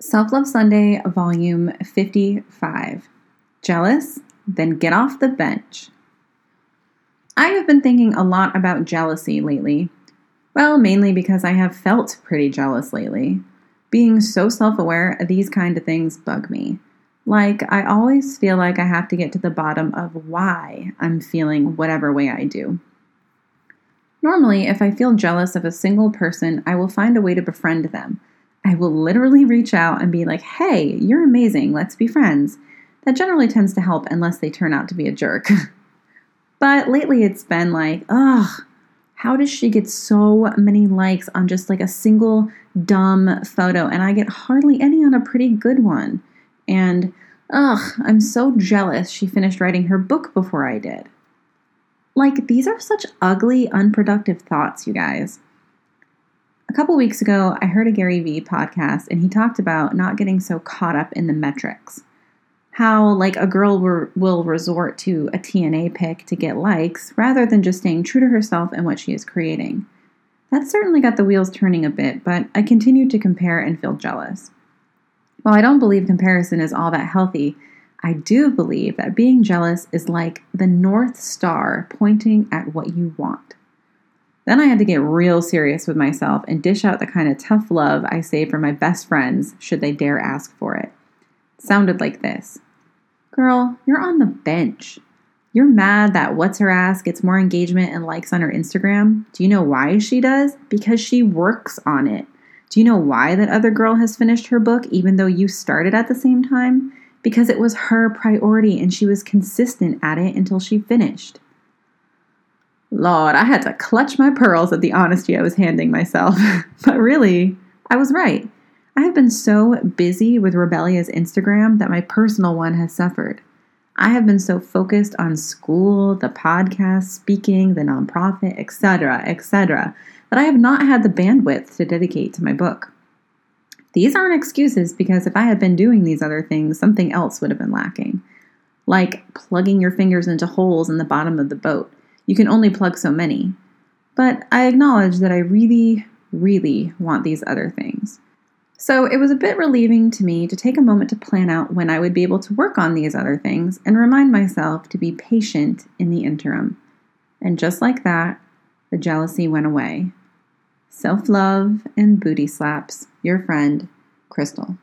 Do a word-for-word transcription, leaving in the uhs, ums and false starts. Self-Love Sunday, Volume fifty-five. Jealous? Then get off the bench. I have been thinking a lot about jealousy lately. Well, mainly because I have felt pretty jealous lately. Being so self-aware, these kind of things bug me. Like, I always feel like I have to get to the bottom of why I'm feeling whatever way I do. Normally, if I feel jealous of a single person, I will find a way to befriend them. I will literally reach out and be like, hey, you're amazing, let's be friends. That generally tends to help unless they turn out to be a jerk. But lately it's been like, ugh, how does she get so many likes on just like a single dumb photo and I get hardly any on a pretty good one? And ugh, I'm so jealous she finished writing her book before I did. Like, these are such ugly, unproductive thoughts, you guys. A couple weeks ago, I heard a Gary Vee podcast, and he talked about not getting so caught up in the metrics. How, like, a girl re- will resort to a T N A pic to get likes, rather than just staying true to herself and what she is creating. That certainly got the wheels turning a bit, but I continued to compare and feel jealous. While I don't believe comparison is all that healthy, I do believe that being jealous is like the North Star pointing at what you want. Then I had to get real serious with myself and dish out the kind of tough love I save for my best friends should they dare ask for it. It sounded like this. Girl, you're on the bench. You're mad that what's-her-ass gets more engagement and likes on her Instagram. Do you know why she does? Because she works on it. Do you know why that other girl has finished her book even though you started at the same time? Because it was her priority and she was consistent at it until she finished. Lord, I had to clutch my pearls at the honesty I was handing myself. But really, I was right. I have been so busy with Rebellia's Instagram that my personal one has suffered. I have been so focused on school, the podcast, speaking, the nonprofit, et cetera, et cetera, that I have not had the bandwidth to dedicate to my book. These aren't excuses because if I had been doing these other things, something else would have been lacking. Like plugging your fingers into holes in the bottom of the boat. You can only plug so many. But I acknowledge that I really, really want these other things. So it was a bit relieving to me to take a moment to plan out when I would be able to work on these other things and remind myself to be patient in the interim. And just like that, the jealousy went away. Self-love and booty slaps. Your friend, Crystal.